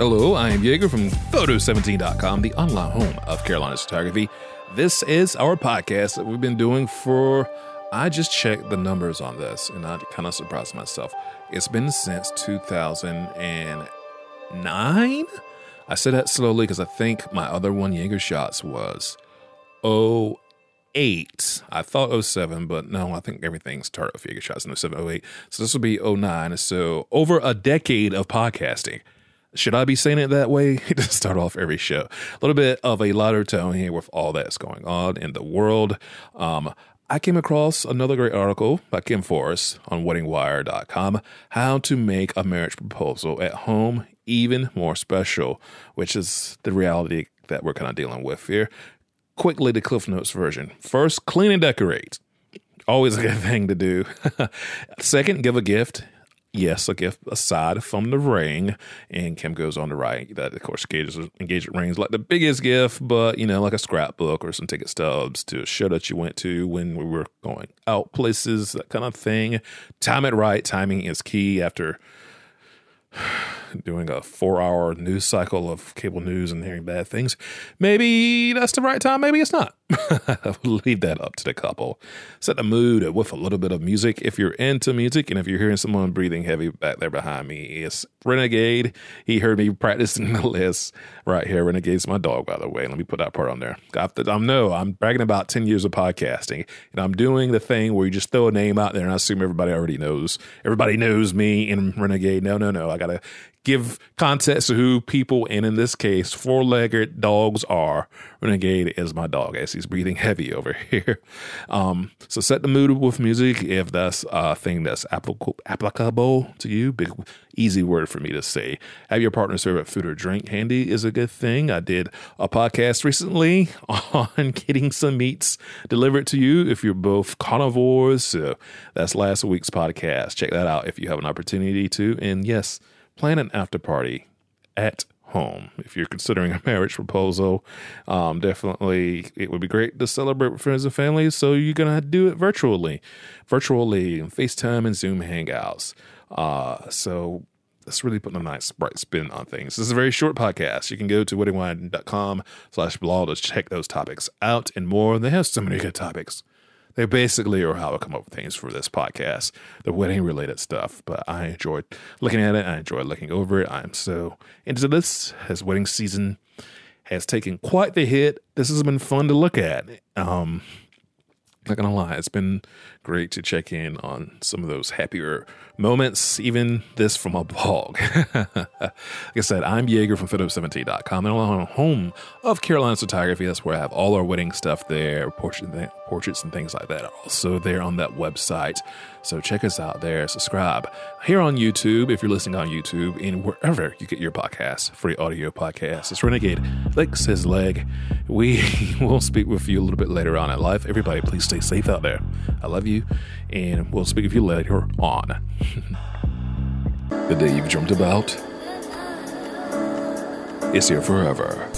Hello, I am Jaeger from Photo17.com, the online home of Carolina's photography. This is our podcast that we've been doing for, I just checked the numbers on this, and I kind of surprised myself. It's been since 2009? I said that slowly because I think my other one, Jaeger Shots, was 08. I thought 07, but no, I think everything started with Jaeger Shots in 07, 08. So this will be 09. So over a decade of podcasting. Should I be saying it that way? Just start off every show. A little bit of a lighter tone here with all that's going on in the world. I came across another great article by Kim Forrest on WeddingWire.com, How to Make a Marriage Proposal at Home Even More Special, which is the reality that we're kind of dealing with here. Quickly, the Cliff Notes version. First, clean and decorate. Always a good thing to do. Second, give a gift. Yes, a gift aside from the ring. And Kim goes on to write that, of course, engagement rings like the biggest gift, but, you know, like a scrapbook or some ticket stubs to a show that you went to when we were going out places, that kind of thing. Time it right. Timing is key after doing a 4-hour news cycle of cable news and hearing bad things. Maybe that's the right time. Maybe it's not. We'll leave that up to the couple. Set the mood with a little bit of music. If you're into music and if you're hearing someone breathing heavy back there behind me, it's Renegade. He heard me practicing the list right here. Renegade's my dog, by the way. Let me put that part on there. I'm bragging about 10 years of podcasting, and I'm doing the thing where you just throw a name out there and I assume everybody already knows. Everybody knows me and Renegade. No. I got to give context to who people, and in this case, four-legged dogs are. Renegade is my dog, as he's breathing heavy over here. So set the mood with music if that's a thing that's applicable to you. Big, easy word for me to say. Have your partner serve up food or drink. Handy is a good thing. I did a podcast recently on getting some meats delivered to you if you're both carnivores. So that's last week's podcast. Check that out if you have an opportunity to. And yes, plan an after party at home. If you're considering a marriage proposal, definitely it would be great to celebrate with friends and family. So you're going to do it virtually and FaceTime and Zoom hangouts. So that's really putting a nice bright spin on things. This is a very short podcast. You can go to WeddingWire.com/blog to check those topics out and more. They have so many good topics. They basically are how I come up with things for this podcast, the wedding-related stuff. But I enjoyed looking at it. I enjoyed looking over it. I am so into this, as wedding season has taken quite the hit. This has been fun to look at. Not going to lie, it's been great to check in on some of those happier moments, even this from a blog. Like I said, I'm Jaeger from FitOps 17.com, and I'm home of Carolina's photography. That's where I have all our wedding stuff there. Portraits and things like that are also there on that website. So check us out there. Subscribe here on YouTube if you're listening on YouTube, and wherever you get your podcasts, free audio podcasts. It's Renegade licks his leg. We will speak with you a little bit later on in life. Everybody, please stay safe out there. I love you, and we'll speak with you later on. The day you've dreamt about is here forever.